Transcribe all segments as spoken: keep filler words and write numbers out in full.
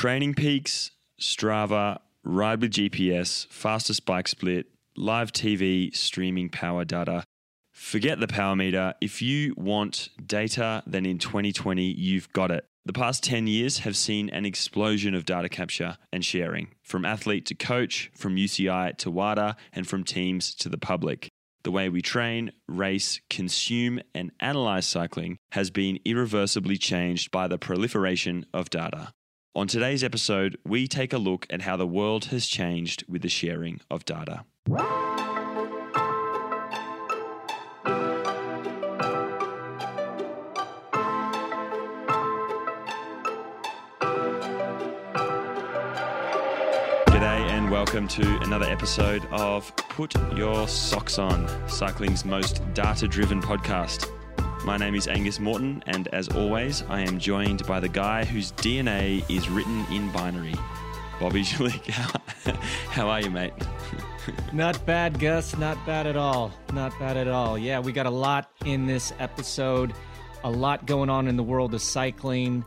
Training Peaks, Strava, Ride with G P S, Fastest Bike Split, live T V, streaming power data. Forget the power meter. If you want data, then in twenty twenty, you've got it. The past ten years have seen an explosion of data capture and sharing, from athlete to coach, from U C I to WADA, and from teams to the public. The way we train, race, consume, and analyze cycling has been irreversibly changed by the proliferation of data. On today's episode, we take a look at how the world has changed with the sharing of data. Welcome to another episode of Put Your Socks On, cycling's most data-driven podcast. My name is Angus Morton, and as always, I am joined by the guy whose D N A is written in binary, Bobby Julich. How are you, mate? Not bad, Gus. Not bad at all. Not bad at all. Yeah, we got a lot in this episode, a lot going on in the world of cycling.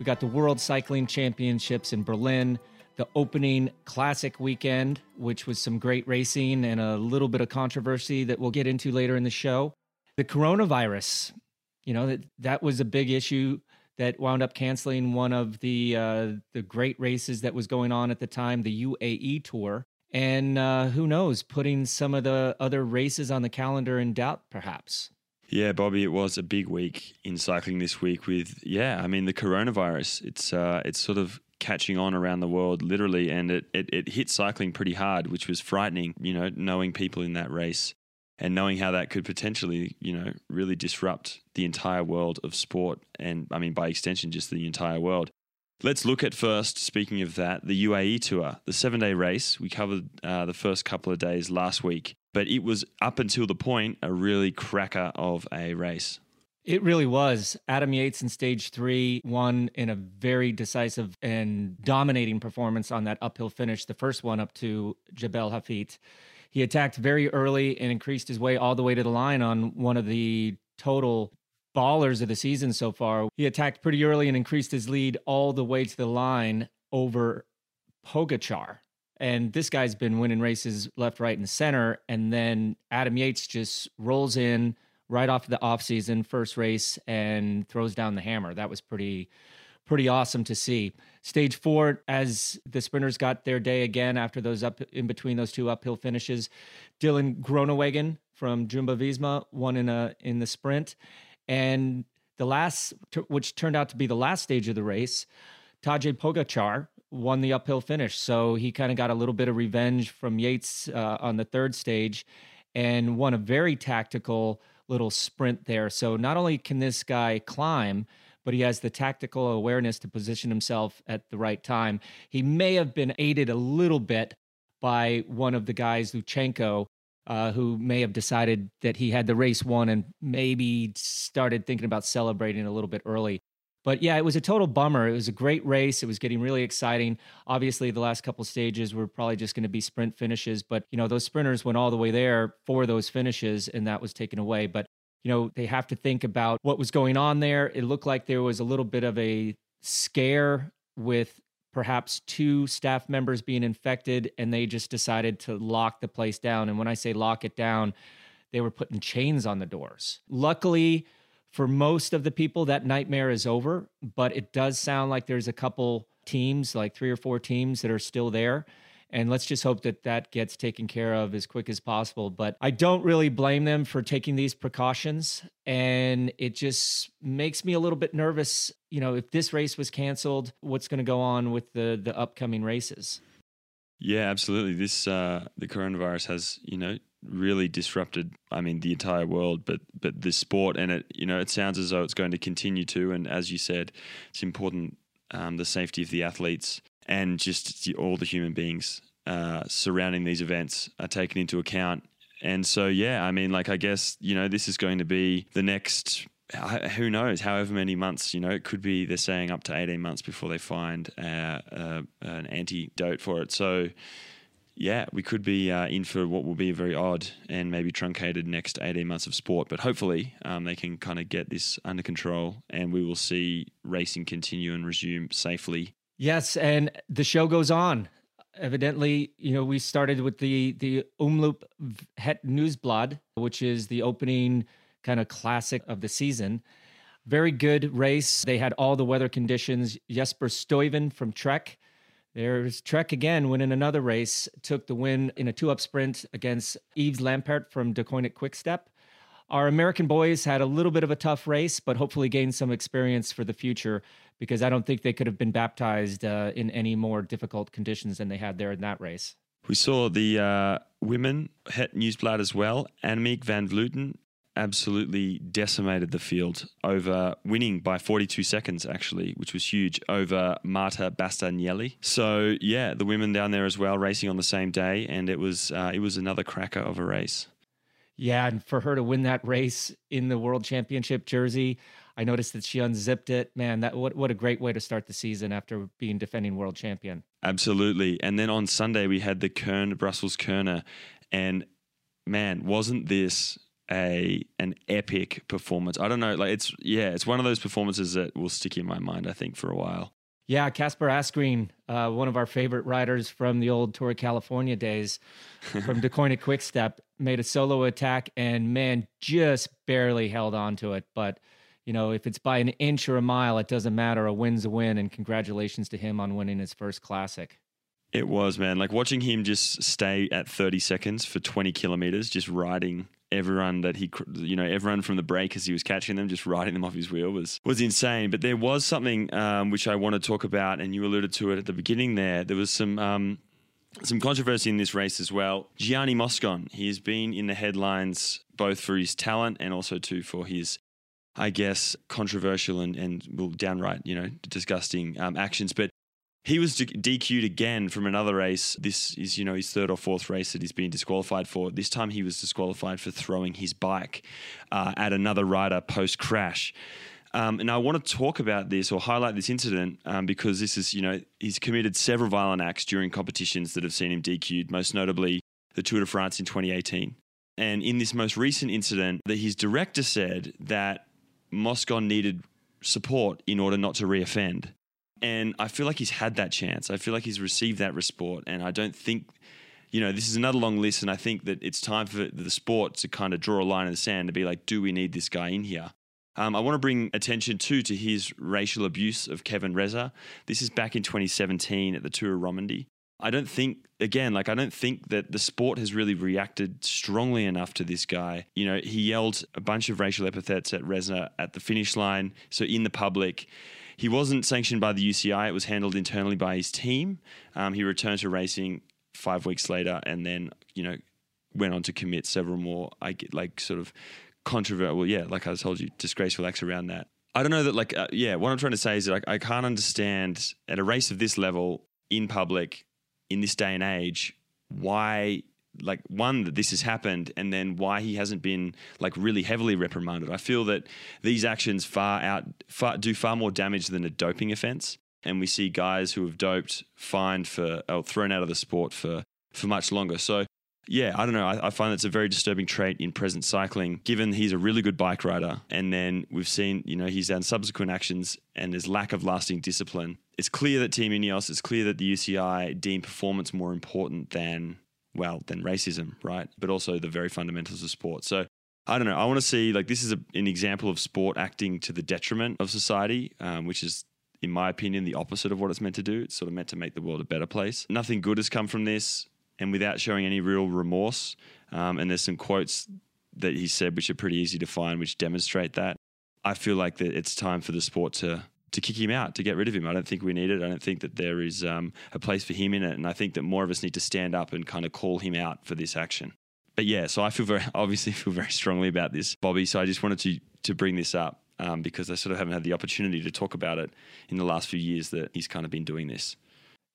We got the World Cycling Championships in Berlin, the opening classic weekend, which was some great racing and a little bit of controversy that we'll get into later in the show. The coronavirus, you know, that, that was a big issue that wound up canceling one of the uh, the great races that was going on at the time, the U A E Tour. And uh, who knows, putting some of the other races on the calendar in doubt, perhaps. Yeah, Bobby, it was a big week in cycling this week with, yeah, I mean, the coronavirus. It's uh, it's sort of catching on around the world, literally, and it, it, it hit cycling pretty hard, which was frightening, you know, knowing people in that race and knowing how that could potentially, you know, really disrupt the entire world of sport and, I mean, by extension, just the entire world. Let's look at first, speaking of that, the U A E Tour, the seven-day race. We covered uh, the first couple of days last week, but it was, up until the point, a really cracker of a race. It really was. Adam Yates in stage three won in a very decisive and dominating performance on that uphill finish, the first one up to Jebel Hafeet. He attacked very early and increased his way all the way to the line on one of the total ballers of the season so far. He attacked pretty early and increased his lead all the way to the line over Pogačar. And this guy's been winning races left, right, and center. And then Adam Yates just rolls in right off the off-season, first race, and throws down the hammer. That was pretty pretty awesome to see. Stage four, as the sprinters got their day again after those up in between those two uphill finishes, Dylan Groenewegen from Jumbo-Visma won in a in the sprint. And the last, which turned out to be the last stage of the race, Tadej Pogačar won the uphill finish. So he kind of got a little bit of revenge from Yates uh, on the third stage and won a very tactical little sprint there. So not only can this guy climb, but he has the tactical awareness to position himself at the right time. He may have been aided a little bit by one of the guys, Luchenko, uh, who may have decided that he had the race won and maybe started thinking about celebrating a little bit early. But yeah, it was a total bummer. It was a great race. It was getting really exciting. Obviously, the last couple stages were probably just going to be sprint finishes. But, you know, those sprinters went all the way there for those finishes, and that was taken away. But, you know, they have to think about what was going on there. It looked like there was a little bit of a scare with perhaps two staff members being infected, and they just decided to lock the place down. And when I say lock it down, they were putting chains on the doors. Luckily, for most of the people, that nightmare is over, but it does sound like there's a couple teams, like three or four teams that are still there. And let's just hope that that gets taken care of as quick as possible. But I don't really blame them for taking these precautions. And it just makes me a little bit nervous. You know, if this race was canceled, what's going to go on with the, the upcoming races? Yeah, absolutely. This, uh, the coronavirus has, you know, really disrupted, I mean, the entire world, but but the sport, and it, you know, it sounds as though it's going to continue to. And as you said, it's important, um, the safety of the athletes and just all the human beings uh, surrounding these events are taken into account. And so, yeah, I mean, like, I guess, you know, this is going to be the next, who knows, however many months, you know, it could be, they're saying up to eighteen months before they find uh, uh, an antidote for it. So, yeah, we could be uh, in for what will be a very odd and maybe truncated next eighteen months of sport. But hopefully um, they can kind of get this under control and we will see racing continue and resume safely Yes, and the show goes on. Evidently, you know, we started with the the Omloop Het Nieuwsblad, which is the opening kind of classic of the season. Very good race. They had all the weather conditions. Jesper Stuyven from Trek. There's Trek again, winning another race, took the win in a two-up sprint against Yves Lampert from Deceuninck Quick-Step. Our American boys had a little bit of a tough race, but hopefully gained some experience for the future, because I don't think they could have been baptized uh, in any more difficult conditions than they had there in that race. We saw the uh, women Het Nieuwsblad as well. Annemiek van Vleuten absolutely decimated the field, over winning by forty-two seconds, actually, which was huge, over Marta Bastianelli. So yeah, the women down there as well, racing on the same day, and it was uh, it was another cracker of a race. Yeah, and for her to win that race in the World Championship jersey, I noticed that she unzipped it. Man, that what what a great way to start the season after being defending world champion. Absolutely. And then on Sunday, we had the Kern, Brussels Kerner. And man, wasn't this a an epic performance? I don't know. Like it's yeah, it's one of those performances that will stick in my mind, I think, for a while. Yeah, Casper Asgreen, uh, one of our favorite riders from the old Tour of California days, from Deceuninck Quick-Step, made a solo attack and, man, just barely held on to it. But, you know, if it's by an inch or a mile, it doesn't matter. A win's a win, and congratulations to him on winning his first classic. It was, man. Like, watching him just stay at thirty seconds for twenty kilometers, just riding everyone that he, you know, everyone from the break as he was catching them, just riding them off his wheel was was insane. But there was something um, which I want to talk about, and you alluded to it at the beginning there. There was some um, some controversy in this race as well. Gianni Moscon, he has been in the headlines both for his talent and also too for his, I guess, controversial and, and well, downright, you know, disgusting um, actions. But he was D Q'd again from another race. This is, you know, his third or fourth race that he's been disqualified for. This time he was disqualified for throwing his bike uh, at another rider post-crash. Um, and I want to talk about this or highlight this incident um, because this is, you know, he's committed several violent acts during competitions that have seen him D Q'd, most notably the Tour de France in twenty eighteen. And in this most recent incident, that his director said that Moscon needed support in order not to reoffend. And I feel like he's had that chance. I feel like he's received that support. And I don't think, you know, this is another long list. And I think that it's time for the sport to kind of draw a line in the sand to be like, do we need this guy in here? Um, I want to bring attention too to his racial abuse of Kevin Reza. This is back in twenty seventeen at the Tour of Romandie. I don't think, again, like I don't think that the sport has really reacted strongly enough to this guy. You know, he yelled a bunch of racial epithets at Reza at the finish line, so in the public. He wasn't sanctioned by the U C I. It was handled internally by his team. Um, he returned to racing five weeks later and then, you know, went on to commit several more, I get, like, sort of controversial, well, yeah, like I told you, disgraceful acts around that. I don't know that, like, uh, yeah, what I'm trying to say is that I, I can't understand at a race of this level in public in this day and age why, like, one, that this has happened, and then why he hasn't been, like, really heavily reprimanded. I feel that these actions far out far, do far more damage than a doping offence, and we see guys who have doped fined for or thrown out of the sport for for much longer. So, yeah, I don't know. I, I find that's a very disturbing trait in present cycling, given he's a really good bike rider, and then we've seen, you know, he's done subsequent actions and there's lack of lasting discipline. It's clear that Team Ineos, it's clear that the U C I deem performance more important than... well, than racism, right? But also the very fundamentals of sport. So I don't know. I want to see, like, this is a, an example of sport acting to the detriment of society, um, which is, in my opinion, the opposite of what it's meant to do. It's sort of meant to make the world a better place. Nothing good has come from this, and without showing any real remorse. Um, and there's some quotes that he said, which are pretty easy to find, which demonstrate that. I feel like that it's time for the sport to to kick him out, to get rid of him. I don't think we need it. I don't think that there is um, a place for him in it. And I think that more of us need to stand up and kind of call him out for this action. But yeah, so I feel very, obviously feel very strongly about this, Bobby. So I just wanted to, to bring this up um, because I sort of haven't had the opportunity to talk about it in the last few years that he's kind of been doing this.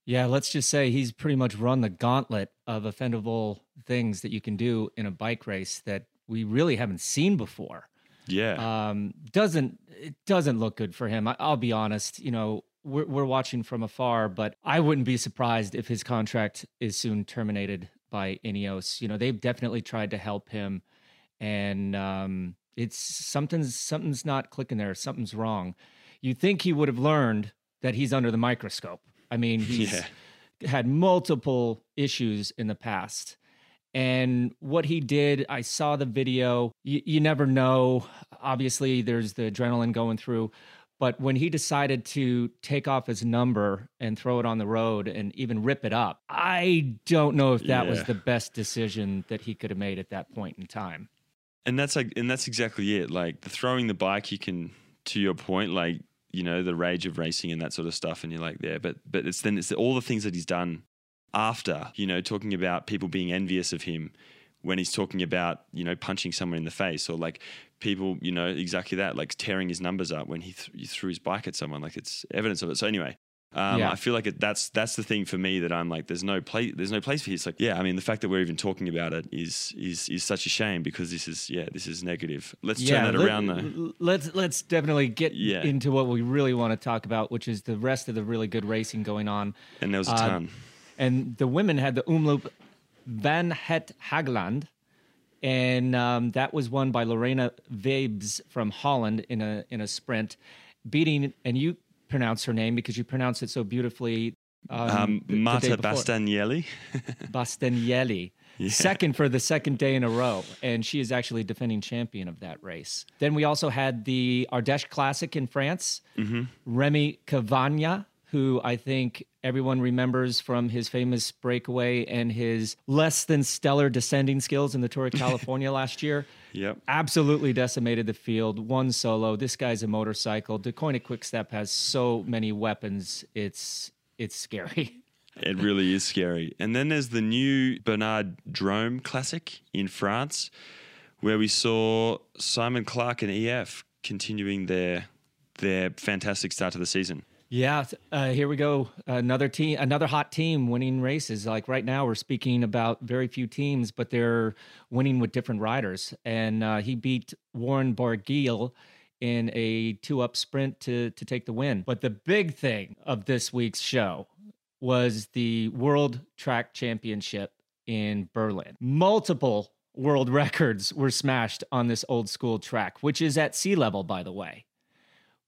Yeah, let's just say he's pretty much run the gauntlet of offendable things that you can do in a bike race that we really haven't seen before. Yeah, um, doesn't it doesn't look good for him. I, I'll be honest. You know, we're we're watching from afar, but I wouldn't be surprised if his contract is soon terminated by Ineos. You know, they've definitely tried to help him, and um, it's something's something's not clicking there. Something's wrong. You think he would have learned that he's under the microscope, I mean, he's yeah. had multiple issues in the past. And what he did, I saw the video. You, you never know. Obviously, there's the adrenaline going through. But when he decided to take off his number and throw it on the road and even rip it up, I don't know if that yeah. was the best decision that he could have made at that point in time. And that's like, and that's exactly it. Like the throwing the bike, you can, to your point, like, you know, the rage of racing and that sort of stuff. And you're like, yeah, but, but it's then it's all the things that he's done after, you know, talking about people being envious of him when he's talking about, you know, punching someone in the face, or like people, you know, exactly that, like tearing his numbers up when he, th- he threw his bike at someone, like it's evidence of it. So anyway, um, yeah. I feel like it, that's, that's the thing for me that I'm like, there's no place, there's no place for you. It's like, yeah, I mean, the fact that we're even talking about it is, is, is such a shame because this is, yeah, this is negative. Let's yeah, turn that let, around though. Let's, let's definitely get yeah. into what we really want to talk about, which is the rest of the really good racing going on. And there was a uh, ton. And the women had the Omloop Van Het Hageland, and um, that was won by Lorena Vebs from Holland in a in a sprint, beating, and you pronounce her name because you pronounce it so beautifully. Um, um, Marta Bastianelli. Bastianelli. Yeah. Second for the second day in a row, and she is actually defending champion of that race. Then we also had the Ardèche Classic in France. Mm-hmm. Remy Cavagna, who I think everyone remembers from his famous breakaway and his less than stellar descending skills in the Tour of California last year. Yep. Absolutely decimated the field, one solo. This guy's a motorcycle. Deceuninck Quick-Step has so many weapons. It's it's scary. It really is scary. And then there's the new Bernard Drôme Classic in France, where we saw Simon Clark and E F continuing their their fantastic start to the season. Yeah, uh, here we go. Another team, another hot team winning races. Like right now, we're speaking about very few teams, but they're winning with different riders. And uh, he beat Warren Barguil in a two-up sprint to to take the win. But the big thing of this week's show was the World Track Championship in Berlin. Multiple world records were smashed on this old school track, which is at sea level, by the way.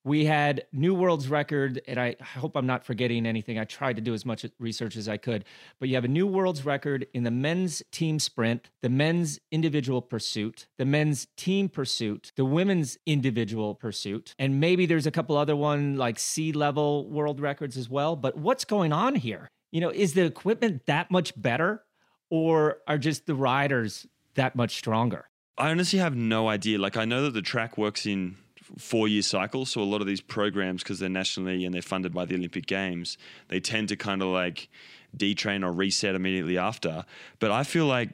We had new world's record, and I hope I'm not forgetting anything. I tried to do as much research as I could. But you have a new world's record in the men's team sprint, the men's individual pursuit, the men's team pursuit, the women's individual pursuit, and maybe there's a couple other one like sea level world records as well. But what's going on here? You know, is the equipment that much better, or are just the riders that much stronger? I honestly have no idea. Like, I know that the track works in four-year cycle, so a lot of these programs, because they're nationally and they're funded by the Olympic Games, they tend to kind of like detrain or reset immediately after. But I feel like,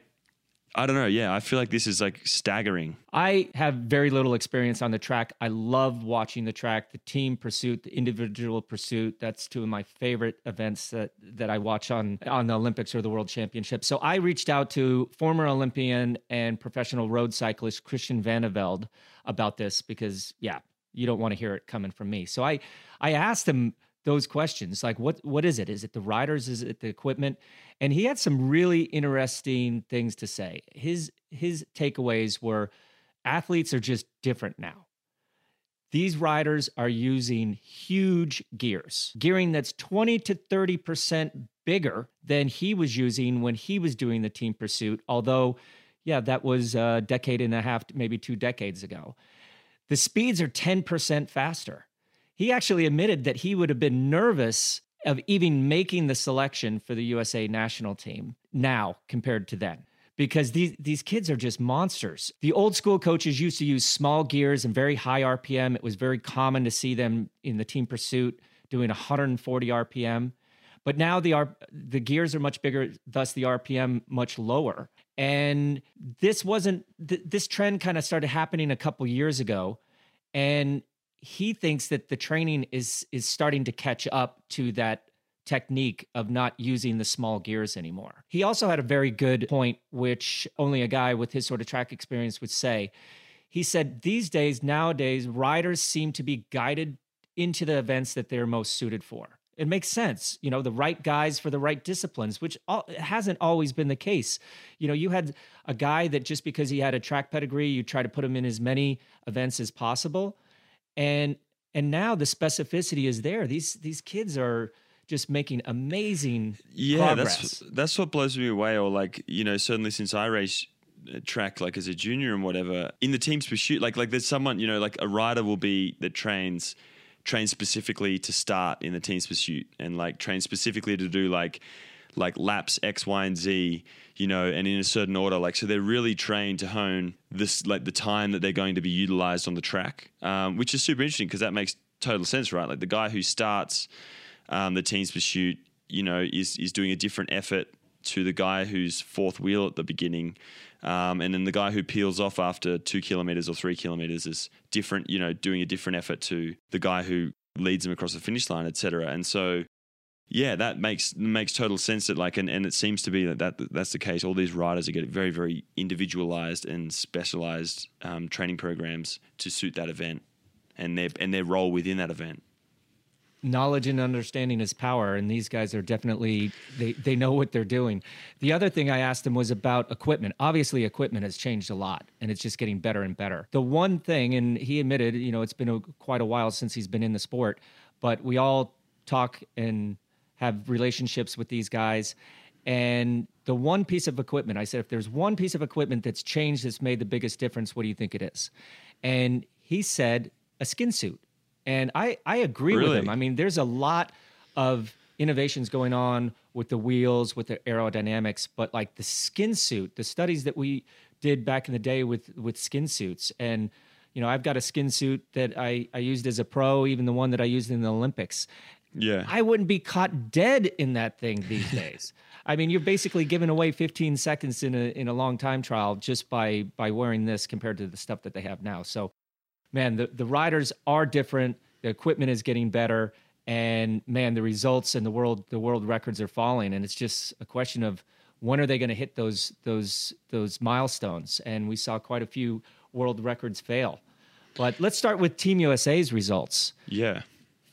I don't know, yeah, I feel like this is like staggering. I have very little experience on the track. I love watching the track, the team pursuit, the individual pursuit. That's two of my favorite events that, that I watch on, on the Olympics or the World Championships. So I reached out to former Olympian and professional road cyclist Christian Vanneveld about this because, yeah, you don't want to hear it coming from me. So I, I asked him those questions, like what what is it? Is it the riders? Is it the equipment? And he had some really interesting things to say. His his takeaways were athletes are just different now. These riders are using huge gears, gearing that's twenty to thirty percent bigger than he was using when he was doing the team pursuit, although, yeah, that was a decade and a half, maybe two decades ago. The speeds are ten percent faster. He actually admitted that he would have been nervous of even making the selection for the U S A national team now compared to then, because these, these kids are just monsters. The old school coaches used to use small gears and very high R P M. It was very common to see them in the team pursuit doing one hundred forty R P M. But now the R- the gears are much bigger, thus the R P M much lower. And this wasn't, th- this trend kind of started happening a couple years ago. And he thinks that the training is is starting to catch up to that technique of not using the small gears anymore. He also had a very good point, which only a guy with his sort of track experience would say. He said, these days, nowadays, riders seem to be guided into the events that they're most suited for. It makes sense, you know, the right guys for the right disciplines, which all, hasn't always been the case. You know, you had a guy that just because he had a track pedigree, you try to put him in as many events as possible. And and now the specificity is there. These these kids are just making amazing yeah, progress. That's, that's what blows me away. Or like, you know, certainly since I race track, like as a junior and whatever, in the team's pursuit, like like there's someone, you know, like a rider will be that trains trains specifically to start in the team's pursuit and like train specifically to do like like laps X, Y, and Z, you know, and in a certain order. Like, so they're really trained to hone this, like the time that they're going to be utilized on the track, um, which is super interesting because that makes total sense, right? Like the guy who starts um, the team's pursuit, you know, is is doing a different effort to the guy who's fourth wheel at the beginning. Um, and then the guy who peels off after two kilometers or three kilometers is different, you know, doing a different effort to the guy who leads him across the finish line, et cetera. And so, yeah, that makes makes total sense. That like, and, and it seems to be that, that that's the case. All these riders are getting very, very individualized and specialized um, training programs to suit that event and their and their role within that event. Knowledge and understanding is power, and these guys are definitely they they know what they're doing. The other thing I asked them was about equipment. Obviously, equipment has changed a lot, and it's just getting better and better. The one thing, and he admitted, you know, it's been a, quite a while since he's been in the sport, but we all talk and have relationships with these guys. And the one piece of equipment, I said, if there's one piece of equipment that's changed, that's made the biggest difference, what do you think it is? And he said, a skin suit. And I, I agree really? with him. I mean, there's a lot of innovations going on with the wheels, with the aerodynamics, but like the skin suit, the studies that we did back in the day with, with skin suits. And, you know, I've got a skin suit that I, I used as a pro, even the one that I used in the Olympics. Yeah, I wouldn't be caught dead in that thing these days. I mean, you're basically giving away fifteen seconds in a in a long time trial just by by wearing this compared to the stuff that they have now. So, man, the, the riders are different. The equipment is getting better, and man, the results and the world the world records are falling. And it's just a question of when are they going to hit those those those milestones? And we saw quite a few world records fail. But let's start with Team U S A's results. Yeah.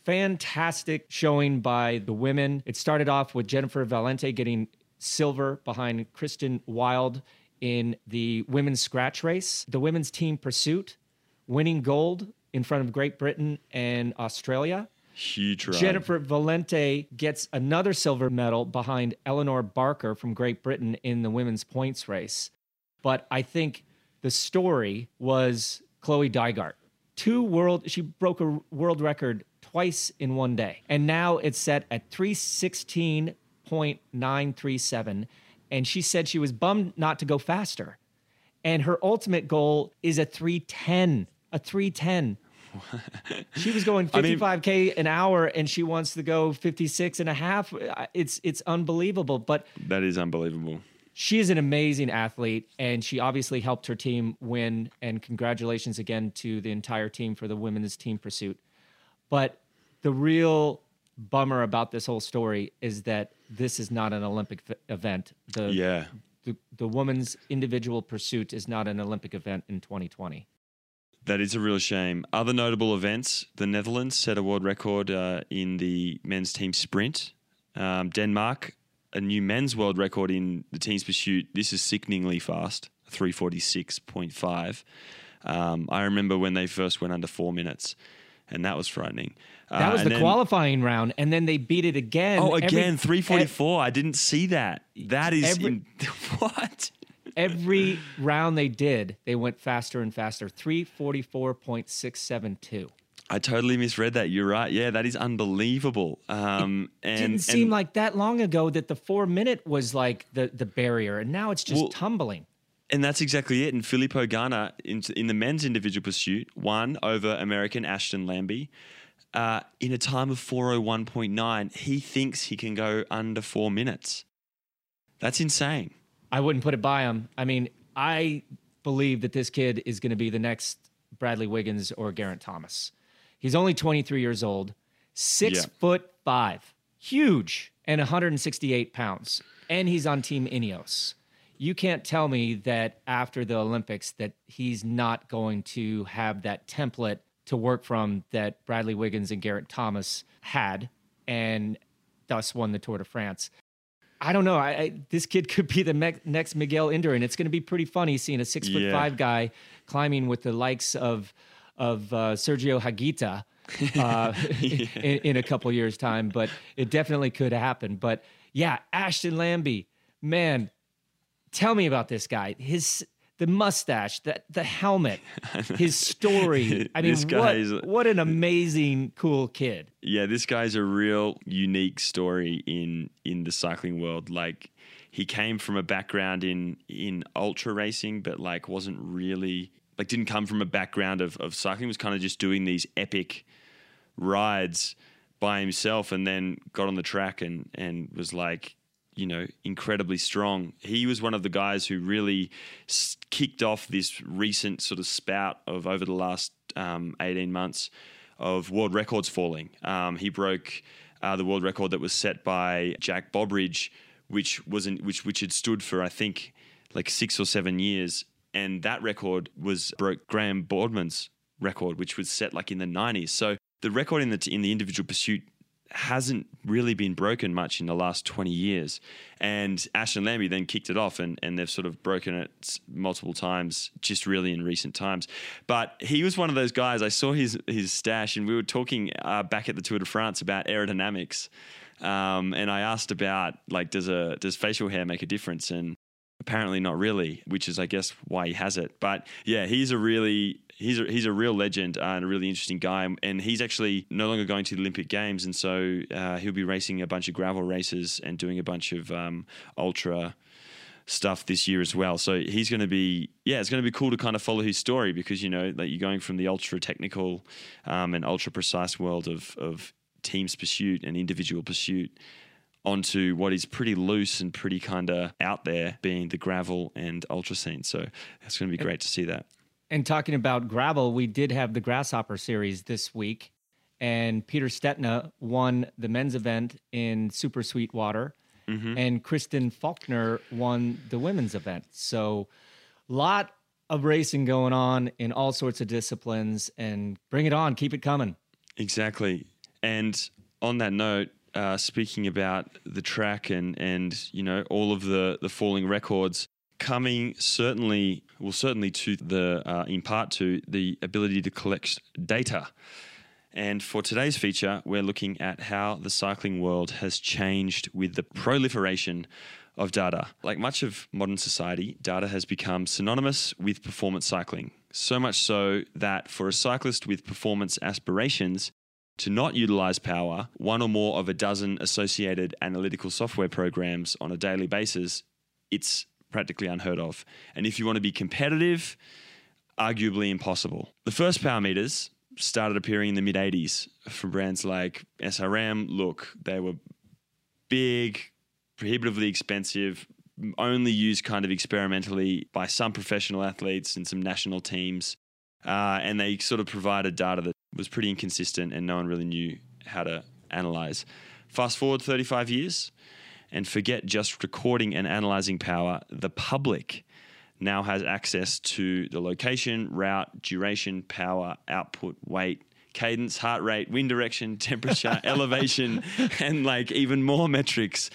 Fantastic showing by the women. It started off with Jennifer Valente getting silver behind Kristen Wild in the women's scratch race. The women's team pursuit winning gold in front of Great Britain and Australia. Huge run. Jennifer Valente gets another silver medal behind Eleanor Barker from Great Britain in the women's points race. But I think the story was Chloe Dygert. Two world, she broke a world record twice in one day. And now it's set at three sixteen point nine three seven. And she said she was bummed not to go faster. And her ultimate goal is a three ten, a three ten. What? She was going fifty-five K I mean, an hour, and she wants to go fifty-six and a half. It's, it's unbelievable. But that is unbelievable. She is an amazing athlete, and she obviously helped her team win. And congratulations again to the entire team for the women's team pursuit. But the real bummer about this whole story is that this is not an Olympic f- event. The, yeah. the the woman's individual pursuit is not an Olympic event in twenty twenty. That is a real shame. Other notable events, the Netherlands set a world record uh, in the men's team sprint. Um, Denmark, a new men's world record in the team's pursuit. This is sickeningly fast, three forty-six point five. Um, I remember when they first went under four minutes. And that was frightening. That uh, was the then, qualifying round, and then they beat it again. Oh, again, every, three forty-four. Ev- I didn't see that. That is every, in, what? Every round they did, they went faster and faster. three forty-four point six seven two. I totally misread that. You're right. Yeah, that is unbelievable. Um, it and, didn't seem and, like that long ago that the four minute was like the the barrier, and now it's just well, tumbling. And that's exactly it. And Filippo Ganna, in, in the men's individual pursuit, won over American Ashton Lambie uh, in a time of four oh one point nine. He thinks he can go under four minutes. That's insane. I wouldn't put it by him. I mean, I believe that this kid is going to be the next Bradley Wiggins or Geraint Thomas. He's only twenty-three years old, six yeah. foot five, huge, and one hundred sixty-eight pounds. And he's on Team Ineos. You can't tell me that after the Olympics that he's not going to have that template to work from that Bradley Wiggins and Geraint Thomas had and thus won the Tour de France. I don't know. I, I, this kid could be the me- next Miguel Indurain. It's going to be pretty funny seeing a six foot yeah. five guy climbing with the likes of, of uh, Sergio Higuita uh, in, in a couple years' time, but it definitely could happen. But yeah, Ashton Lambie, man, tell me about this guy. His the mustache, the the helmet, his story. I mean, this guy what, is, what an amazing, cool kid. Yeah, this guy's a real unique story in in the cycling world. Like, he came from a background in in ultra racing, but like wasn't really like didn't come from a background of of cycling. Was kind of just doing these epic rides by himself, and then got on the track and and was like, you know, incredibly strong. He was one of the guys who really kicked off this recent sort of spout of over the last um, eighteen months of world records falling. Um, he broke uh, the world record that was set by Jack Bobridge, which wasn't which which had stood for I think like six or seven years, and that record was broke Graham Boardman's record, which was set like in the nineties. So the record in the in the individual pursuit hasn't really been broken much in the last twenty years, and Ashton Lambie then kicked it off, and and they've sort of broken it multiple times just really in recent times. But he was one of those guys. I saw his his stash, and we were talking uh, back at the Tour de France about aerodynamics, um, and I asked about like does a does facial hair make a difference, and apparently not really, which is I guess why he has it. But yeah, he's a really He's a, he's a real legend uh, and a really interesting guy, and he's actually no longer going to the Olympic Games, and so uh, he'll be racing a bunch of gravel races and doing a bunch of um, ultra stuff this year as well. So he's going to be, yeah, it's going to be cool to kind of follow his story, because, you know, like you're going from the ultra technical um, and ultra precise world of, of teams pursuit and individual pursuit onto what is pretty loose and pretty kind of out there, being the gravel and ultra scene. So it's going to be great to see that. And talking about gravel, we did have the Grasshopper Series this week, and Peter Stetna won the men's event in Super Sweetwater, mm-hmm. and Kristen Faulkner won the women's event. So a lot of racing going on in all sorts of disciplines, and bring it on, keep it coming. Exactly. And on that note, uh, speaking about the track and, and you know, all of the, the falling records, coming certainly, well, certainly to the, uh, in part to the ability to collect data. And for today's feature, we're looking at how the cycling world has changed with the proliferation of data. Like much of modern society, data has become synonymous with performance cycling. So much so that for a cyclist with performance aspirations to not utilize power, one or more of a dozen associated analytical software programs on a daily basis, it's practically unheard of. And if you want to be competitive, arguably impossible. The first power meters started appearing in the mid-eighties from brands like S R M. Look, they were big, prohibitively expensive, only used kind of experimentally by some professional athletes and some national teams. Uh, and they sort of provided data that was pretty inconsistent, and no one really knew how to analyze. Fast forward thirty-five years. And forget just recording and analyzing power, the public now has access to the location, route, duration, power, output, weight, cadence, heart rate, wind direction, temperature, elevation, and like even more metrics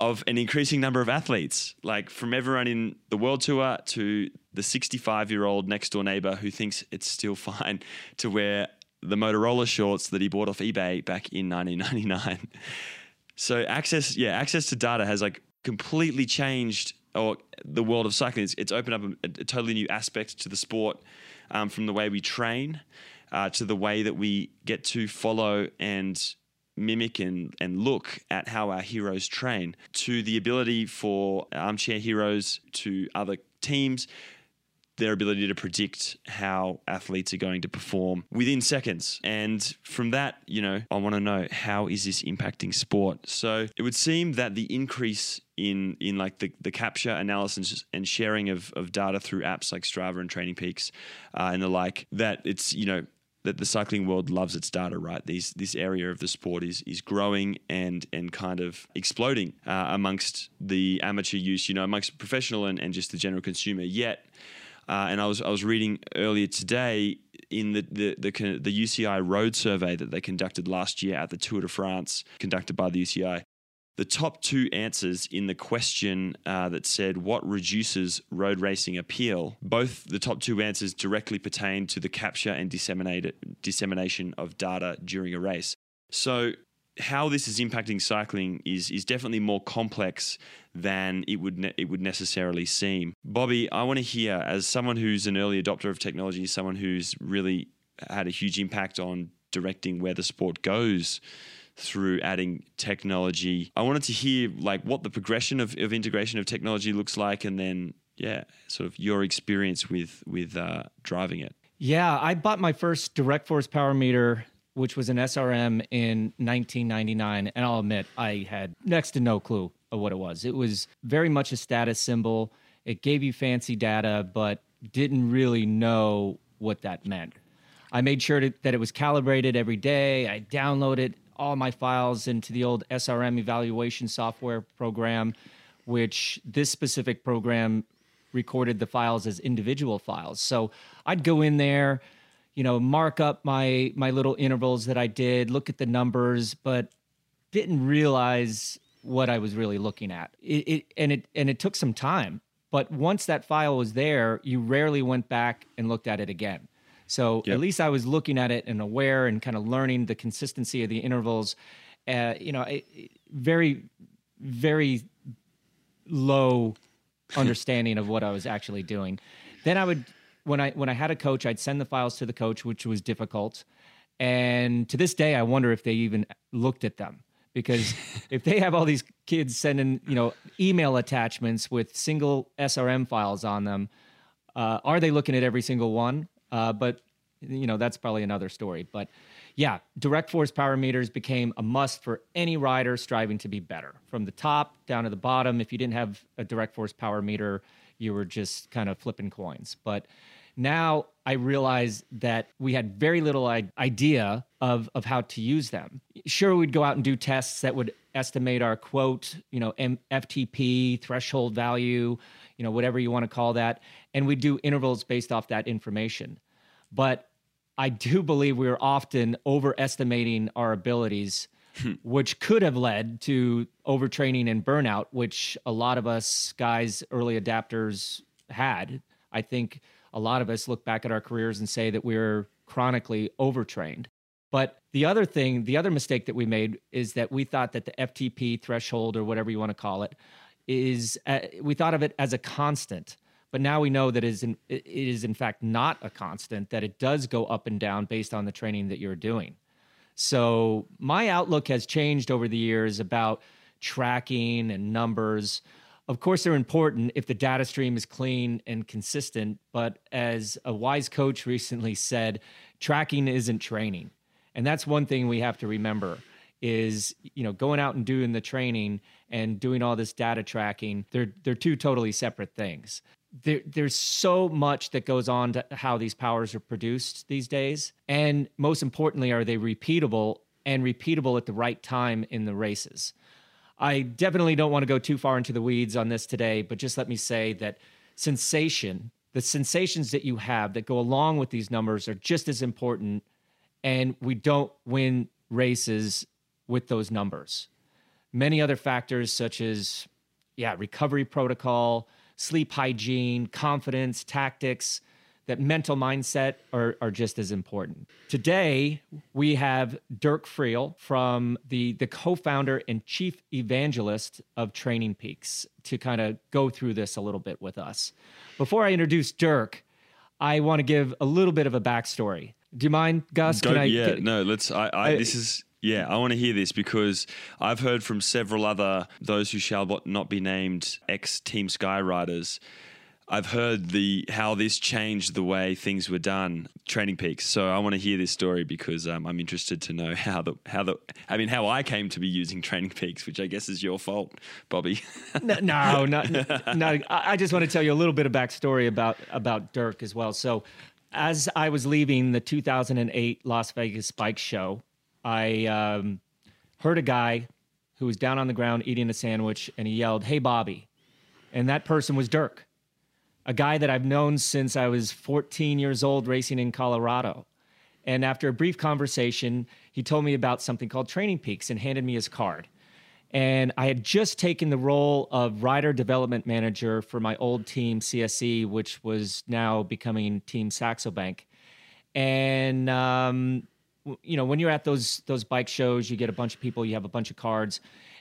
of an increasing number of athletes, like from everyone in the World Tour to the sixty-five-year-old next-door neighbor who thinks it's still fine to wear the Motorola shorts that he bought off eBay back in nineteen ninety-nine. So access, yeah, access to data has like completely changed or the world of cycling. It's, it's opened up a, a totally new aspect to the sport, um, from the way we train uh, to the way that we get to follow and mimic and, and look at how our heroes train, to the ability for armchair heroes to other teams, their ability to predict how athletes are going to perform within seconds. And from that, you know, I want to know, how is this impacting sport? So it would seem that the increase in in like the, the capture, analysis and sharing of, of data through apps like Strava and TrainingPeaks uh, and the like, that it's, you know, that the cycling world loves its data, right? These, this area of the sport is is growing and and kind of exploding uh, amongst the amateur use, you know, amongst professional and, and just the general consumer. Yet, Uh, and I was I was reading earlier today in the, the the the U C I road survey that they conducted last year at the Tour de France, conducted by the U C I, the top two answers in the question uh, that said, what reduces road racing appeal? Both the top two answers directly pertain to the capture and disseminate, dissemination of data during a race. So how this is impacting cycling is is definitely more complex than it would ne- it would necessarily seem. Bobby, I want to hear, as someone who's an early adopter of technology, someone who's really had a huge impact on directing where the sport goes through adding technology. I wanted to hear like what the progression of, of integration of technology looks like, and then, yeah, sort of your experience with with uh, driving it. Yeah, I bought my first direct force power meter, which was an S R M, in nineteen ninety-nine. And I'll admit, I had next to no clue of what it was. It was very much a status symbol. It gave you fancy data, but didn't really know what that meant. I made sure to, that it was calibrated every day. I downloaded all my files into the old S R M evaluation software program, which this specific program recorded the files as individual files. So I'd go in there, you know, mark up my my little intervals that I did, look at the numbers, but didn't realize what I was really looking at. It, it and it and it took some time. But once that file was there, you rarely went back and looked at it again. So yep. At least I was looking at it and aware and kind of learning the consistency of the intervals. Uh, you know, it, it, very, very low understanding of what I was actually doing. Then I would, when I when I had a coach, I'd send the files to the coach, which was difficult. And to this day, I wonder if they even looked at them, because if they have all these kids sending, you know, email attachments with single S R M files on them, uh, are they looking at every single one? Uh, but, you know, that's probably another story. But, yeah, direct force power meters became a must for any rider striving to be better. From the top down to the bottom, if you didn't have a direct force power meter, you were just kind of flipping coins. But now I realize that we had very little I- idea of, of how to use them. Sure, we'd go out and do tests that would estimate our quote, you know, M- F T P, threshold value, you know, whatever you want to call that. And we do intervals based off that information. But I do believe we were often overestimating our abilities, which could have led to overtraining and burnout, which a lot of us guys, early adapters, had. I think a lot of us look back at our careers and say that we were chronically overtrained. But the other thing, the other mistake that we made is that we thought that the F T P threshold, or whatever you want to call it, is uh, we thought of it as a constant. But now we know that it is, in, it is in fact not a constant, that it does go up and down based on the training that you're doing. So my outlook has changed over the years about tracking and numbers. Of course, they're important if the data stream is clean and consistent. But as a wise coach recently said, tracking isn't training. And that's one thing we have to remember is, you know, going out and doing the training and doing all this data tracking, they're they're two totally separate things. There, there's so much that goes on to how these powers are produced these days. And most importantly, are they repeatable and repeatable at the right time in the races? I definitely don't want to go too far into the weeds on this today, but just let me say that sensation, the sensations that you have that go along with these numbers are just as important. And we don't win races with those numbers. Many other factors such as, yeah, recovery protocol, sleep hygiene, confidence, tactics, that mental mindset are, are just as important. Today, we have Dirk Friel, from the, the co-founder and chief evangelist of Training Peaks, to kind of go through this a little bit with us. Before I introduce Dirk, I want to give a little bit of a backstory. Do you mind, Gus? Don't, Can I, yeah, get, no, let's, I, I, I this is... Yeah, I want to hear this, because I've heard from several other those who shall not be named ex-Team Sky riders. I've heard the how this changed the way things were done, Training Peaks. So I want to hear this story, because um, I'm interested to know how the how the I mean how I came to be using Training Peaks, which I guess is your fault, Bobby. no, no, not, no. I just want to tell you a little bit of backstory about about Dirk as well. So as I was leaving the two thousand eight Las Vegas Bike Show, I um, heard a guy who was down on the ground eating a sandwich, and he yelled, "Hey, Bobby." And that person was Dirk, a guy that I've known since I was fourteen years old racing in Colorado. And after a brief conversation, he told me about something called Training Peaks and handed me his card. And I had just taken the role of rider development manager for my old team, C S E, which was now becoming Team Saxo Bank. And, um, you know, when you're at those those bike shows, you get a bunch of people, you have a bunch of cards.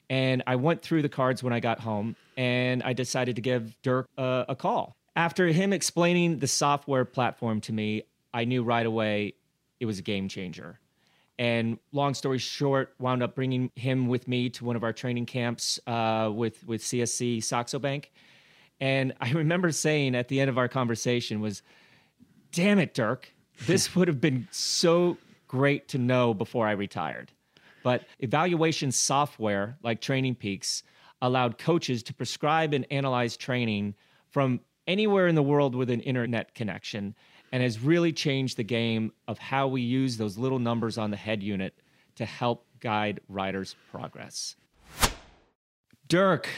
And I went through the cards when I got home, and I decided to give Dirk uh, a call. After him explaining the software platform to me, I knew right away it was a game changer. And long story short, wound up bringing him with me to one of our training camps uh, with, with C S C Saxo Bank. And I remember saying at the end of our conversation was, damn it, Dirk, this would have been so great to know before I retired. But evaluation software like TrainingPeaks allowed coaches to prescribe and analyze training from anywhere in the world with an internet connection, and has really changed the game of how we use those little numbers on the head unit to help guide riders' progress. Dirk,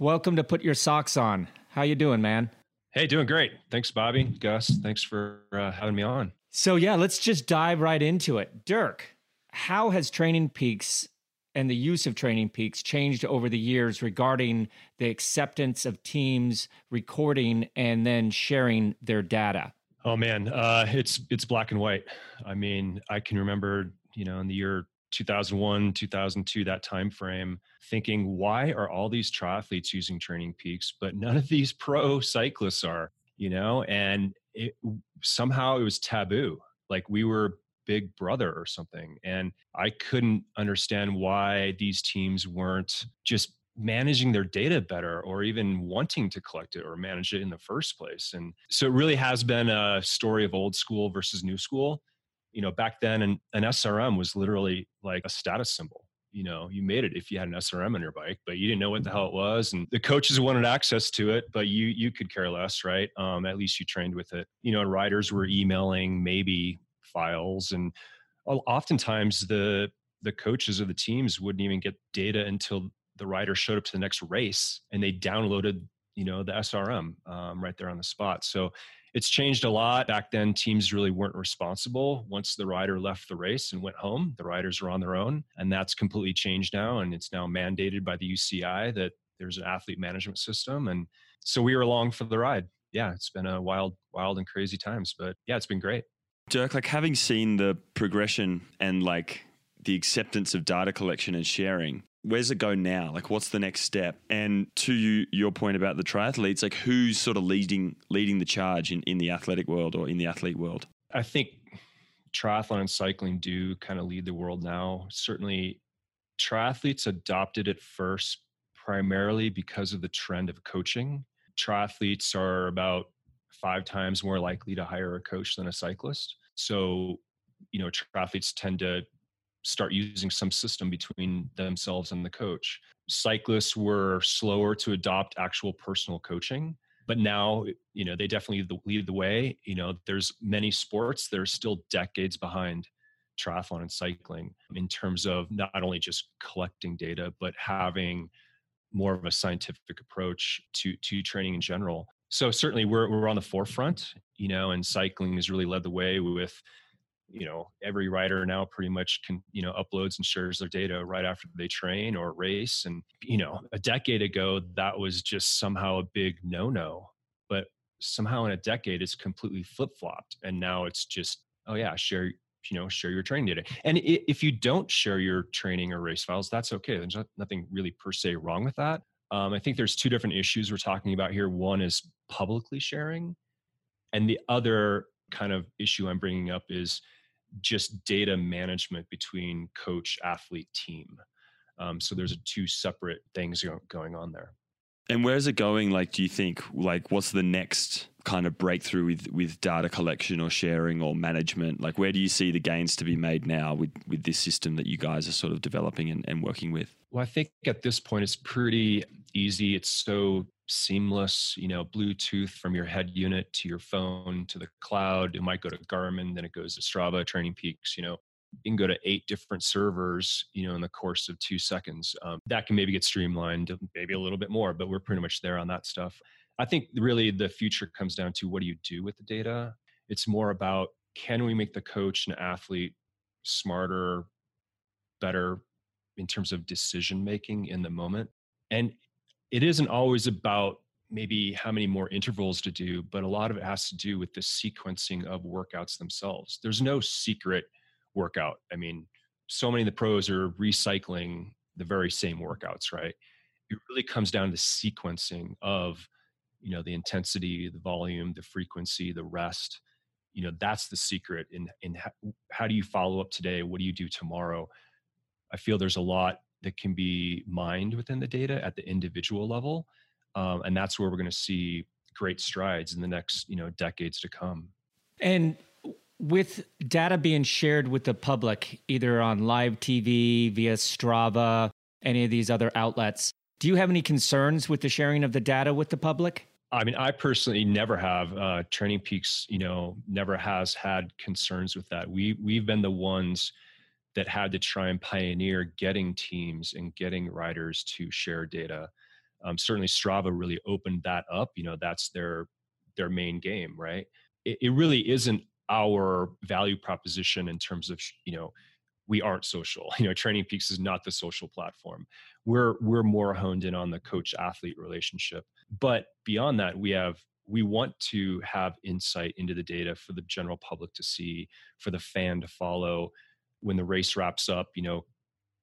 welcome to Put Your Socks On. How you doing, man? Hey, doing great. Thanks, Bobby, Gus. Thanks for uh, having me on. So yeah, let's just dive right into it. Dirk, how has TrainingPeaks and the use of TrainingPeaks changed over the years regarding the acceptance of teams recording and then sharing their data? Oh man, uh, it's it's black and white. I mean, I can remember, you know, in the year two thousand one, two thousand two, that time frame, thinking, why are all these triathletes using TrainingPeaks, but none of these pro cyclists are, you know? And it, somehow it was taboo, like we were Big Brother or something, and I couldn't understand why these teams weren't just managing their data better or even wanting to collect it or manage it in the first place. And so it really has been a story of old school versus new school. You know, back then an, an S R M was literally like a status symbol. You know, you made it if you had an S R M on your bike, but you didn't know what the hell it was. And the coaches wanted access to it, but you you could care less, right? Um, at least you trained with it. You know, riders were emailing maybe files, and oftentimes the the coaches of the teams wouldn't even get data until the rider showed up to the next race and they downloaded, you know, the S R M um, right there on the spot. So it's changed a lot. Back then, teams really weren't responsible. Once the rider left the race and went home, the riders were on their own, and that's completely changed now. And it's now mandated by the U C I that there's an athlete management system, and so we were along for the ride. Yeah, it's been a wild, wild and crazy times, but yeah, it's been great. Dirk, like having seen the progression and like the acceptance of data collection and sharing, where's it go now? Like, what's the next step? And to you, your point about the triathletes, like who's sort of leading leading the charge in, in the athletic world or in the athlete world? I think triathlon and cycling do kind of lead the world now. Certainly triathletes adopted it first, primarily because of the trend of coaching. Triathletes are about five times more likely to hire a coach than a cyclist. So, you know, triathletes tend to start using some system between themselves and the coach. Cyclists were slower to adopt actual personal coaching, but now, you know, they definitely lead the way. You know, there's many sports that are still decades behind triathlon and cycling in terms of not only just collecting data, but having more of a scientific approach to, to training in general. So certainly we're we're on the forefront, you know, and cycling has really led the way with, you know, every rider now pretty much can, you know, uploads and shares their data right after they train or race. And, you know, a decade ago, that was just somehow a big no-no, but somehow in a decade it's completely flip-flopped. And now it's just, oh yeah, share, you know, share your training data. And if you don't share your training or race files, that's okay. There's not, nothing really per se wrong with that. Um, I think there's two different issues we're talking about here. One is publicly sharing, and the other kind of issue I'm bringing up is just data management between coach, athlete, team. Um, so there's a two separate things going on there. And where's it going? Like, do you think, like, what's the next kind of breakthrough with, with data collection or sharing or management? Like, where do you see the gains to be made now with, with this system that you guys are sort of developing and, and working with? Well, I think at this point it's pretty easy. It's so seamless, you know, Bluetooth from your head unit to your phone to the cloud. It might go to Garmin, then it goes to Strava, TrainingPeaks, you know. You can go to eight different servers, you know, in the course of two seconds. Um, that can maybe get streamlined, maybe a little bit more, but we're pretty much there on that stuff. I think really the future comes down to what do you do with the data? It's more about, can we make the coach and athlete smarter, better in terms of decision making in the moment. And it isn't always about maybe how many more intervals to do, but a lot of it has to do with the sequencing of workouts themselves. There's no secret workout. I mean, so many of the pros are recycling the very same workouts, right? It really comes down to sequencing of, you know, the intensity, the volume, the frequency, the rest. You know, that's the secret in, in how, how do you follow up today? What do you do tomorrow? I feel there's a lot that can be mined within the data at the individual level. Um, and that's where we're going to see great strides in the next, you know, decades to come. And with data being shared with the public, either on live T V, via Strava, any of these other outlets, do you have any concerns with the sharing of the data with the public? I mean, I personally never have. Uh, TrainingPeaks, you know, never has had concerns with that. We, we've been the ones that had to try and pioneer getting teams and getting riders to share data. Um, certainly Strava really opened that up. You know, that's their their main game, right? It, it really isn't our value proposition in terms of, you know, we aren't social. You know, TrainingPeaks is not the social platform. We're we're more honed in on the coach-athlete relationship. But beyond that, we have we want to have insight into the data for the general public to see, for the fan to follow. When the race wraps up, you know,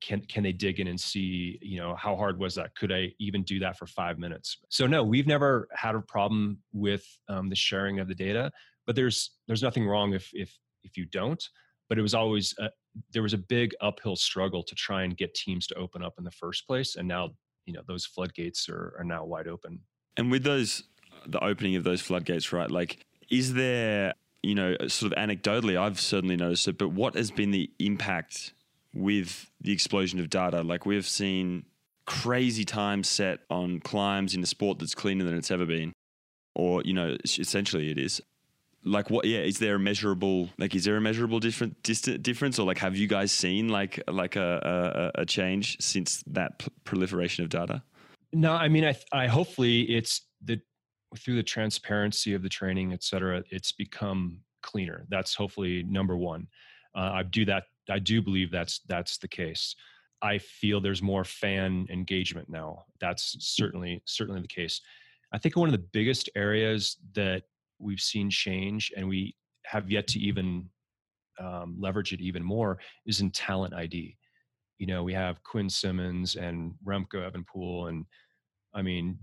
Can can they dig in and see, you know, how hard was that? Could I even do that for five minutes? So no, we've never had a problem with um, the sharing of the data, but there's there's nothing wrong if if if you don't. But it was always a, there was a big uphill struggle to try and get teams to open up in the first place, and now, you know, those floodgates are are now wide open. And with those the opening of those floodgates, right? Like, is there, you know, sort of anecdotally, I've certainly noticed it, but what has been the impact with the explosion of data? Like, we've seen crazy times set on climbs in a sport that's cleaner than it's ever been, or, you know, essentially it is. Like, what, yeah, is there a measurable, like, is there a measurable different distant difference? Or, like, have you guys seen like, like a, a, a change since that p- proliferation of data? No, I mean, I, I, hopefully it's the, through the transparency of the training, et cetera, it's become cleaner. That's hopefully number one. Uh, I do that. I do believe that's that's the case. I feel there's more fan engagement now. That's certainly certainly the case. I think one of the biggest areas that we've seen change, and we have yet to even um, leverage it even more, is in talent I D. You know, we have Quinn Simmons and Remco Evenepoel, and I mean,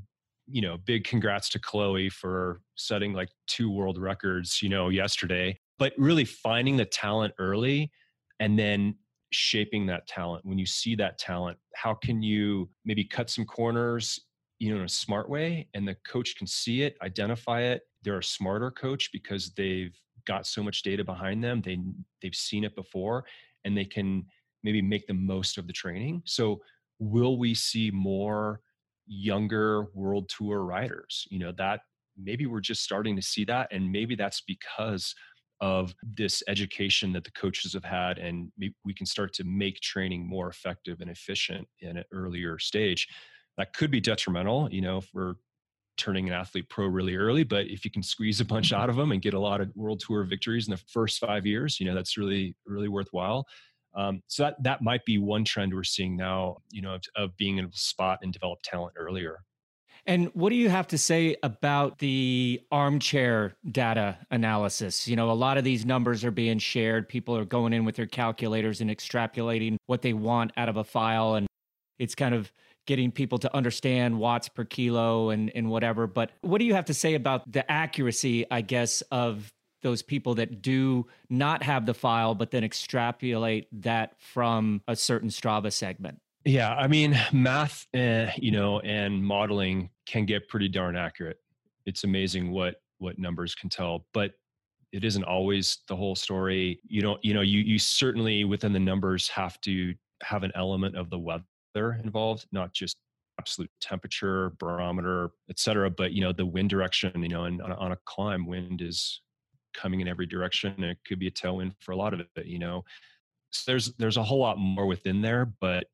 you know, big congrats to Chloe for setting like two world records, you know, yesterday. But really finding the talent early, and then shaping that talent. When you see that talent, how can you maybe cut some corners, you know, in a smart way? And the coach can see it, identify it. They're a smarter coach because they've got so much data behind them. They, they've seen it before, and they can maybe make the most of the training. So will we see more younger World Tour riders? You know, that maybe we're just starting to see that. And maybe that's because of this education that the coaches have had, and we can start to make training more effective and efficient in an earlier stage. That could be detrimental, you know, if we're turning an athlete pro really early, but if you can squeeze a bunch out of them and get a lot of World Tour victories in the first five years, you know, that's really, really worthwhile. Um, so that, that might be one trend we're seeing now, you know, of, of being able to spot and develop talent earlier. And what do you have to say about the armchair data analysis? You know, a lot of these numbers are being shared. People are going in with their calculators and extrapolating what they want out of a file. And it's kind of getting people to understand watts per kilo and, and whatever. But what do you have to say about the accuracy, I guess, of those people that do not have the file, but then extrapolate that from a certain Strava segment? Yeah, I mean, math, eh, you know, and modeling can get pretty darn accurate. It's amazing what what numbers can tell, but it isn't always the whole story. You don't, you know, you you certainly within the numbers have to have an element of the weather involved, not just absolute temperature, barometer, et cetera, but, you know, the wind direction. You know, and on, on a climb, wind is coming in every direction, and it could be a tailwind for a lot of it. You know, so there's there's a whole lot more within there, but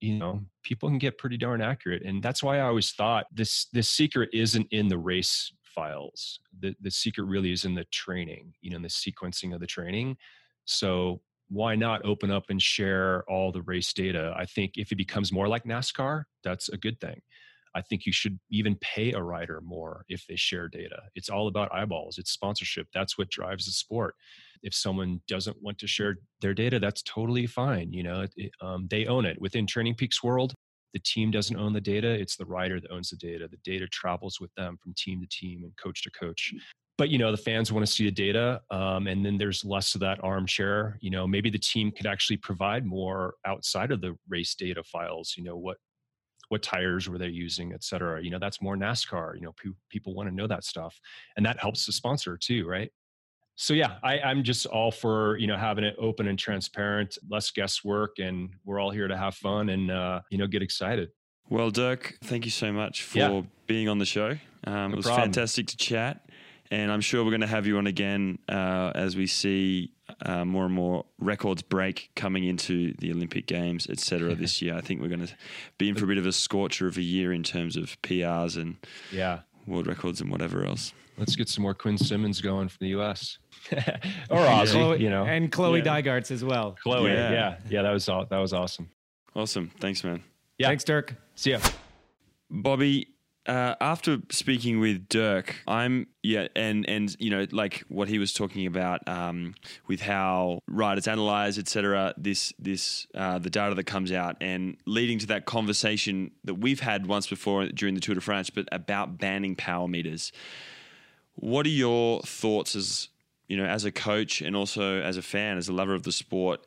you know, people can get pretty darn accurate. And that's why I always thought this, this secret isn't in the race files. The the secret really is in the training, you know, in the sequencing of the training. So why not open up and share all the race data? I think if it becomes more like NASCAR, that's a good thing. I think you should even pay a rider more if they share data. It's all about eyeballs. It's sponsorship. That's what drives the sport. If someone doesn't want to share their data, that's totally fine. You know, it, it, um, they own it. Within TrainingPeaks world, the team doesn't own the data. It's the rider that owns the data. The data travels with them from team to team and coach to coach. But, you know, the fans want to see the data. Um, and then there's less of that armchair. You know, maybe the team could actually provide more outside of the race data files. You know, what what tires were they using, et cetera. You know, that's more NASCAR. You know, pe- people want to know that stuff. And that helps the sponsor too, right? So yeah, I, I'm just all for, you know, having it open and transparent, less guesswork, and we're all here to have fun and, uh, you know, get excited. Well, Dirk, thank you so much for yeah. being on the show. Um, no it was problem. fantastic to chat. And I'm sure we're going to have you on again uh, as we see uh, more and more records break coming into the Olympic Games, et cetera, this year. I think we're going to be in for a bit of a scorcher of a year in terms of P Rs and yeah. world records and whatever else. Let's get some more Quinn Simmons going from the U S or Aussie, you know, and Chloe yeah. Dygart's as well. Chloe, yeah, yeah, yeah that was all, that was awesome. Awesome, thanks, man. Yeah, thanks, Dirk. See ya, Bobby. Uh, after speaking with Dirk, I'm yeah, and and you know, like what he was talking about um, with how riders analyze, et cetera, this this uh, the data that comes out, and leading to that conversation that we've had once before during the Tour de France, but about banning power meters. What are your thoughts as you know, as a coach and also as a fan, as a lover of the sport?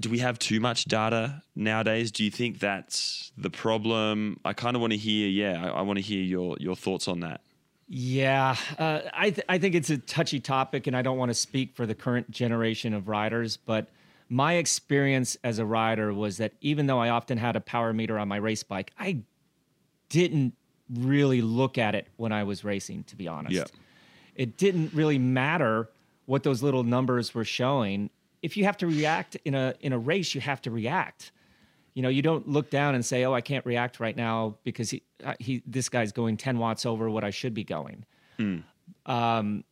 Do we have too much data nowadays? Do you think that's the problem? I kind of want to hear, yeah, I, I want to hear your your thoughts on that. Yeah, uh, I th- I think it's a touchy topic, and I don't want to speak for the current generation of riders, but my experience as a rider was that even though I often had a power meter on my race bike, I didn't really look at it when I was racing, to be honest. Yeah. It didn't really matter what those little numbers were showing. If you have to react in a in a race, you have to react. You know, you don't look down and say, "Oh, I can't react right now because he he this guy's going ten watts over what I should be going." Mm. Um,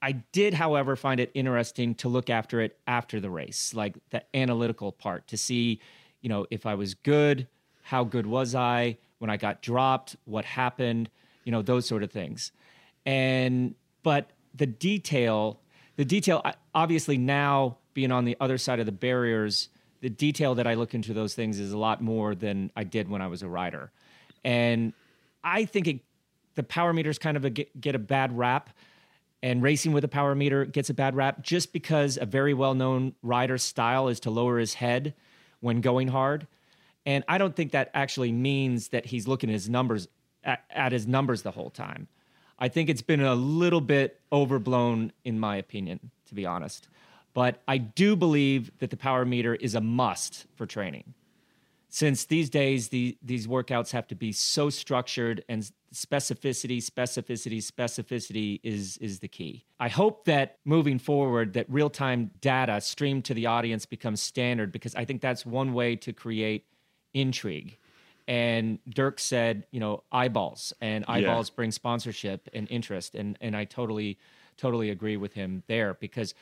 I did, however, find it interesting to look after it after the race, like the analytical part, to see, you know, if I was good, how good was I when I got dropped, what happened, you know, those sort of things. And but the detail, the detail, obviously now, being on the other side of the barriers, the detail that I look into those things is a lot more than I did when I was a rider. And I think it, the power meters kind of a get, get a bad rap, and racing with a power meter gets a bad rap just because a very well-known rider's style is to lower his head when going hard. And I don't think that actually means that he's looking at his numbers, at, at his numbers the whole time. I think it's been a little bit overblown, in my opinion, to be honest. But I do believe that the power meter is a must for training, since these days, the, these workouts have to be so structured, and specificity, specificity, specificity is, is the key. I hope that moving forward, that real-time data streamed to the audience becomes standard, because I think that's one way to create intrigue. And Dirk said, you know, eyeballs, and eyeballs yeah. bring sponsorship and interest. And, and I totally, totally agree with him there, because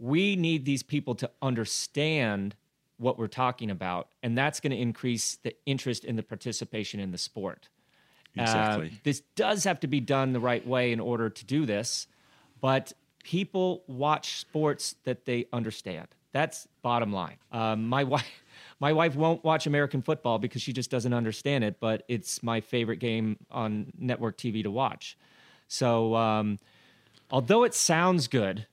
we need these people to understand what we're talking about, and that's going to increase the interest in the participation in the sport. Exactly. Uh, this does have to be done the right way in order to do this, but people watch sports that they understand. That's bottom line. Um, my wife, my wife won't watch American football because she just doesn't understand it, but it's my favorite game on network T V to watch. So, um, although it sounds good,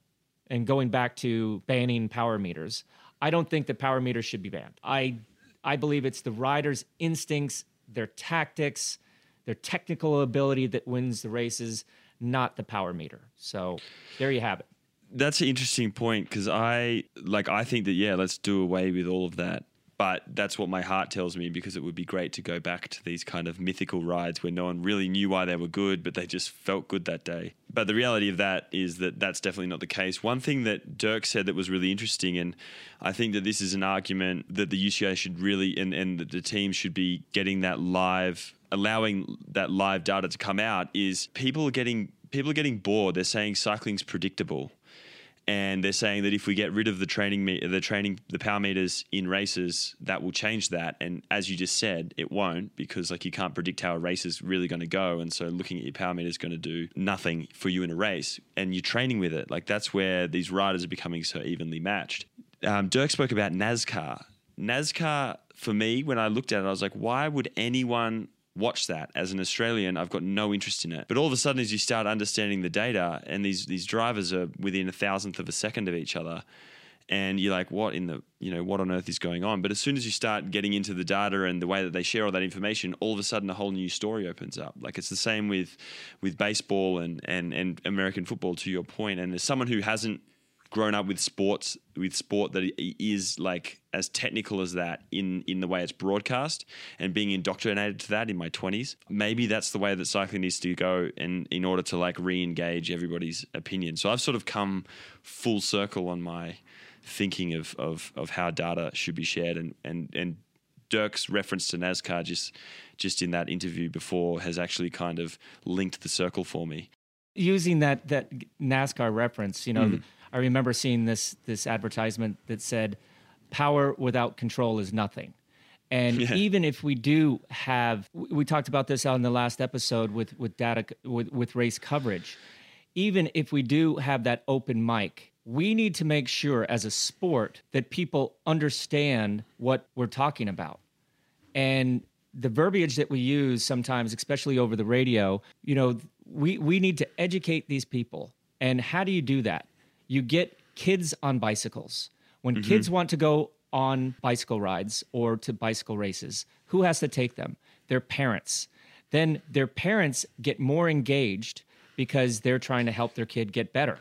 and going back to banning power meters, I don't think that power meters should be banned. I I believe it's the rider's instincts, their tactics, their technical ability that wins the races, not the power meter. So there you have it. That's an interesting point, because I like I think that, yeah, let's do away with all of that. But that's what my heart tells me, because it would be great to go back to these kind of mythical rides where no one really knew why they were good, but they just felt good that day. But the reality of that is that that's definitely not the case. One thing that Dirk said that was really interesting, and I think that this is an argument that the U C I should really, and, and the team should be getting that live, allowing that live data to come out, is people are getting people are getting bored. They're saying cycling's predictable. And they're saying that if we get rid of the training, the training, the power meters in races, that will change that. And as you just said, it won't, because like you can't predict how a race is really going to go. And so looking at your power meter is going to do nothing for you in a race, and you're training with it. Like that's where these riders are becoming so evenly matched. Um, Dirk spoke about NASCAR. NASCAR, for me, when I looked at it, I was like, why would anyone watch that? As an Australian, I've got no interest in it. But all of a sudden, as you start understanding the data, and these these drivers are within a thousandth of a second of each other, and you're like, what in the, you know, what on earth is going on? But as soon as you start getting into the data and the way that they share all that information, all of a sudden a whole new story opens up. Like it's the same with with baseball and and and American football, to your point. And as someone who hasn't grown up with sports, with sport that is like as technical as that in, in the way it's broadcast, and being indoctrinated to that in my twenties, maybe that's the way that cycling needs to go, and in, in order to like re-engage everybody's opinion. So I've sort of come full circle on my thinking of, of, of how data should be shared. And, and, and Dirk's reference to NASCAR just, just in that interview before has actually kind of linked the circle for me. Using that, that NASCAR reference, you know, mm. I remember seeing this this advertisement that said, power without control is nothing. And yeah. even if we do have, we talked about this out in the last episode with, with data, with, with race coverage, even if we do have that open mic, we need to make sure as a sport that people understand what we're talking about. And the verbiage that we use sometimes, especially over the radio, you know, we, we need to educate these people. And how do you do that? You get kids on bicycles. When mm-hmm. kids want to go on bicycle rides or to bicycle races, who has to take them? Their parents. Then their parents get more engaged because they're trying to help their kid get better.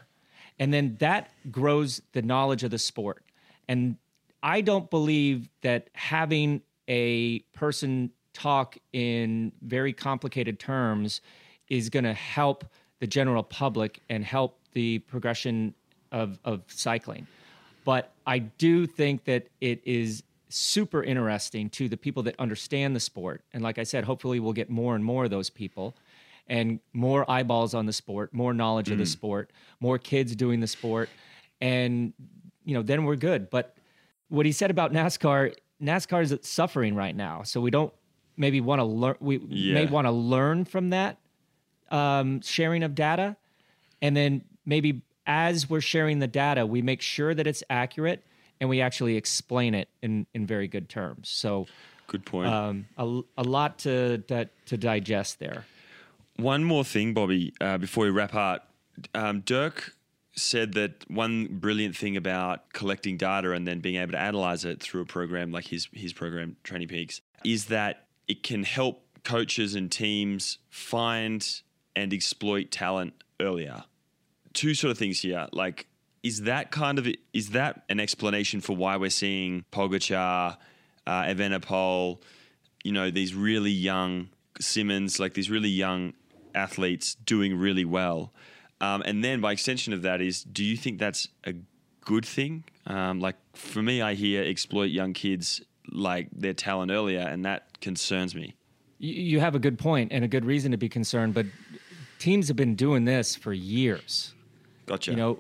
And then that grows the knowledge of the sport. And I don't believe that having a person talk in very complicated terms is going to help the general public and help the progression Of, of cycling. But I do think that it is super interesting to the people that understand the sport. And like I said, hopefully we'll get more and more of those people, and more eyeballs on the sport, more knowledge mm. of the sport, more kids doing the sport. And, you know, then we're good. But what he said about NASCAR, NASCAR is suffering right now. So we don't maybe want to learn, we yeah. may want to learn from that um, sharing of data. And then maybe as we're sharing the data, we make sure that it's accurate, and we actually explain it in, in very good terms. So, good point. Um, a, a lot to, to to digest there. One more thing, Bobby, uh, before we wrap up. Um, Dirk said that one brilliant thing about collecting data and then being able to analyze it through a program like his his program, Training Peaks, is that it can help coaches and teams find and exploit talent earlier. Two sort of things here. Like, is that kind of is that an explanation for why we're seeing Pogačar, uh, Evenepoel, you know, these really young Simmons, like these really young athletes doing really well? Um, and then by extension of that is, do you think that's a good thing? Um, like for me, I hear exploit young kids like their talent earlier, and that concerns me. You have a good point and a good reason to be concerned, but teams have been doing this for years. Gotcha. You know,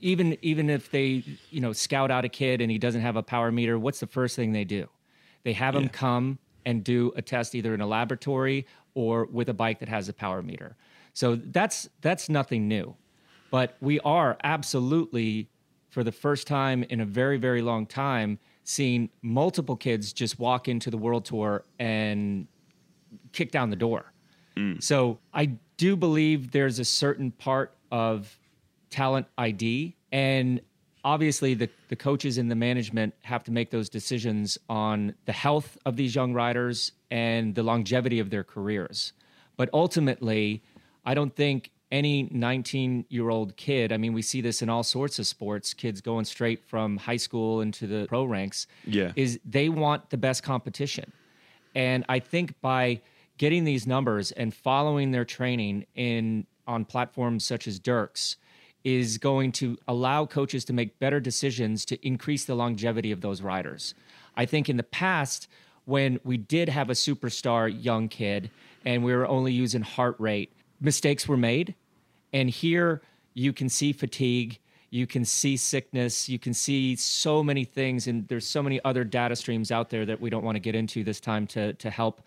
even even if they, you know, scout out a kid and he doesn't have a power meter, what's the first thing they do? They have yeah. him come and do a test either in a laboratory or with a bike that has a power meter. So that's that's nothing new. But we are absolutely, for the first time in a very, very long time, seeing multiple kids just walk into the World Tour and kick down the door. Mm. So I do believe there's a certain part of talent I D, and obviously the, the coaches and the management have to make those decisions on the health of these young riders and the longevity of their careers. But ultimately, I don't think any nineteen-year-old kid, I mean, we see this in all sorts of sports, kids going straight from high school into the pro ranks, yeah. is they want the best competition. And I think by getting these numbers and following their training in on platforms such as Dirk's is going to allow coaches to make better decisions to increase the longevity of those riders. I think in the past, when we did have a superstar young kid and we were only using heart rate, mistakes were made. And here you can see fatigue, you can see sickness, you can see so many things, and there's so many other data streams out there that we don't want to get into this time to, to help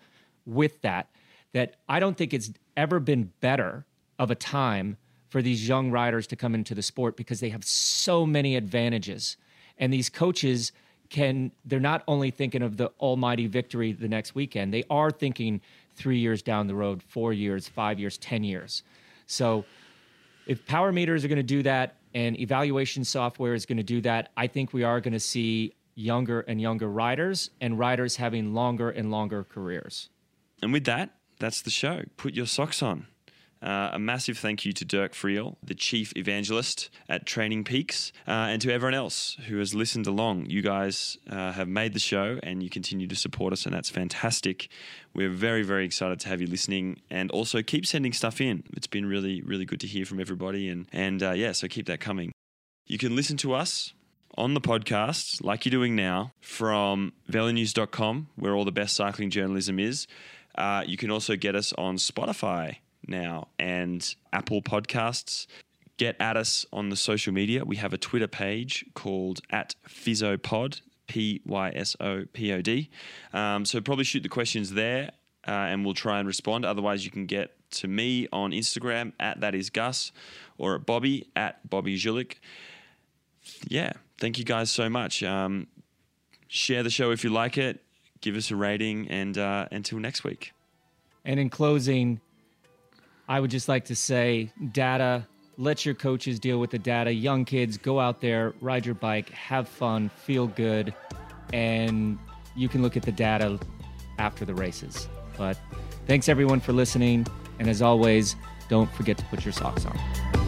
with that, that I don't think it's ever been better of a time for these young riders to come into the sport, because they have so many advantages. And these coaches can, they're not only thinking of the almighty victory the next weekend, they are thinking three years down the road, four years, five years, ten years. So if power meters are going to do that, and evaluation software is going to do that, I think we are going to see younger and younger riders, and riders having longer and longer careers. And with that, that's the show. Put Your Socks On. Uh, a massive thank you to Dirk Friel, the chief evangelist at Training Peaks, uh, and to everyone else who has listened along. You guys uh, have made the show, and you continue to support us, and that's fantastic. We're very, very excited to have you listening, and also keep sending stuff in. It's been really, really good to hear from everybody, and, and uh, yeah, so keep that coming. You can listen to us on the podcast, like you're doing now, from velo news dot com, where all the best cycling journalism is. Uh, you can also get us on Spotify now and Apple Podcasts. Get at us on the social media. We have a Twitter page called at PhysoPod, P Y S O P O D. Um, so probably shoot the questions there, uh, and we'll try and respond. Otherwise, you can get to me on Instagram at that is Gus, or at Bobby at Bobby Julich. Yeah, thank you guys so much. Um, share the show if you like it. Give us a rating, and uh, until next week. And in closing, I would just like to say, data, let your coaches deal with the data. Young kids, go out there, ride your bike, have fun, feel good, and you can look at the data after the races. But thanks, everyone, for listening. And as always, don't forget to put your socks on.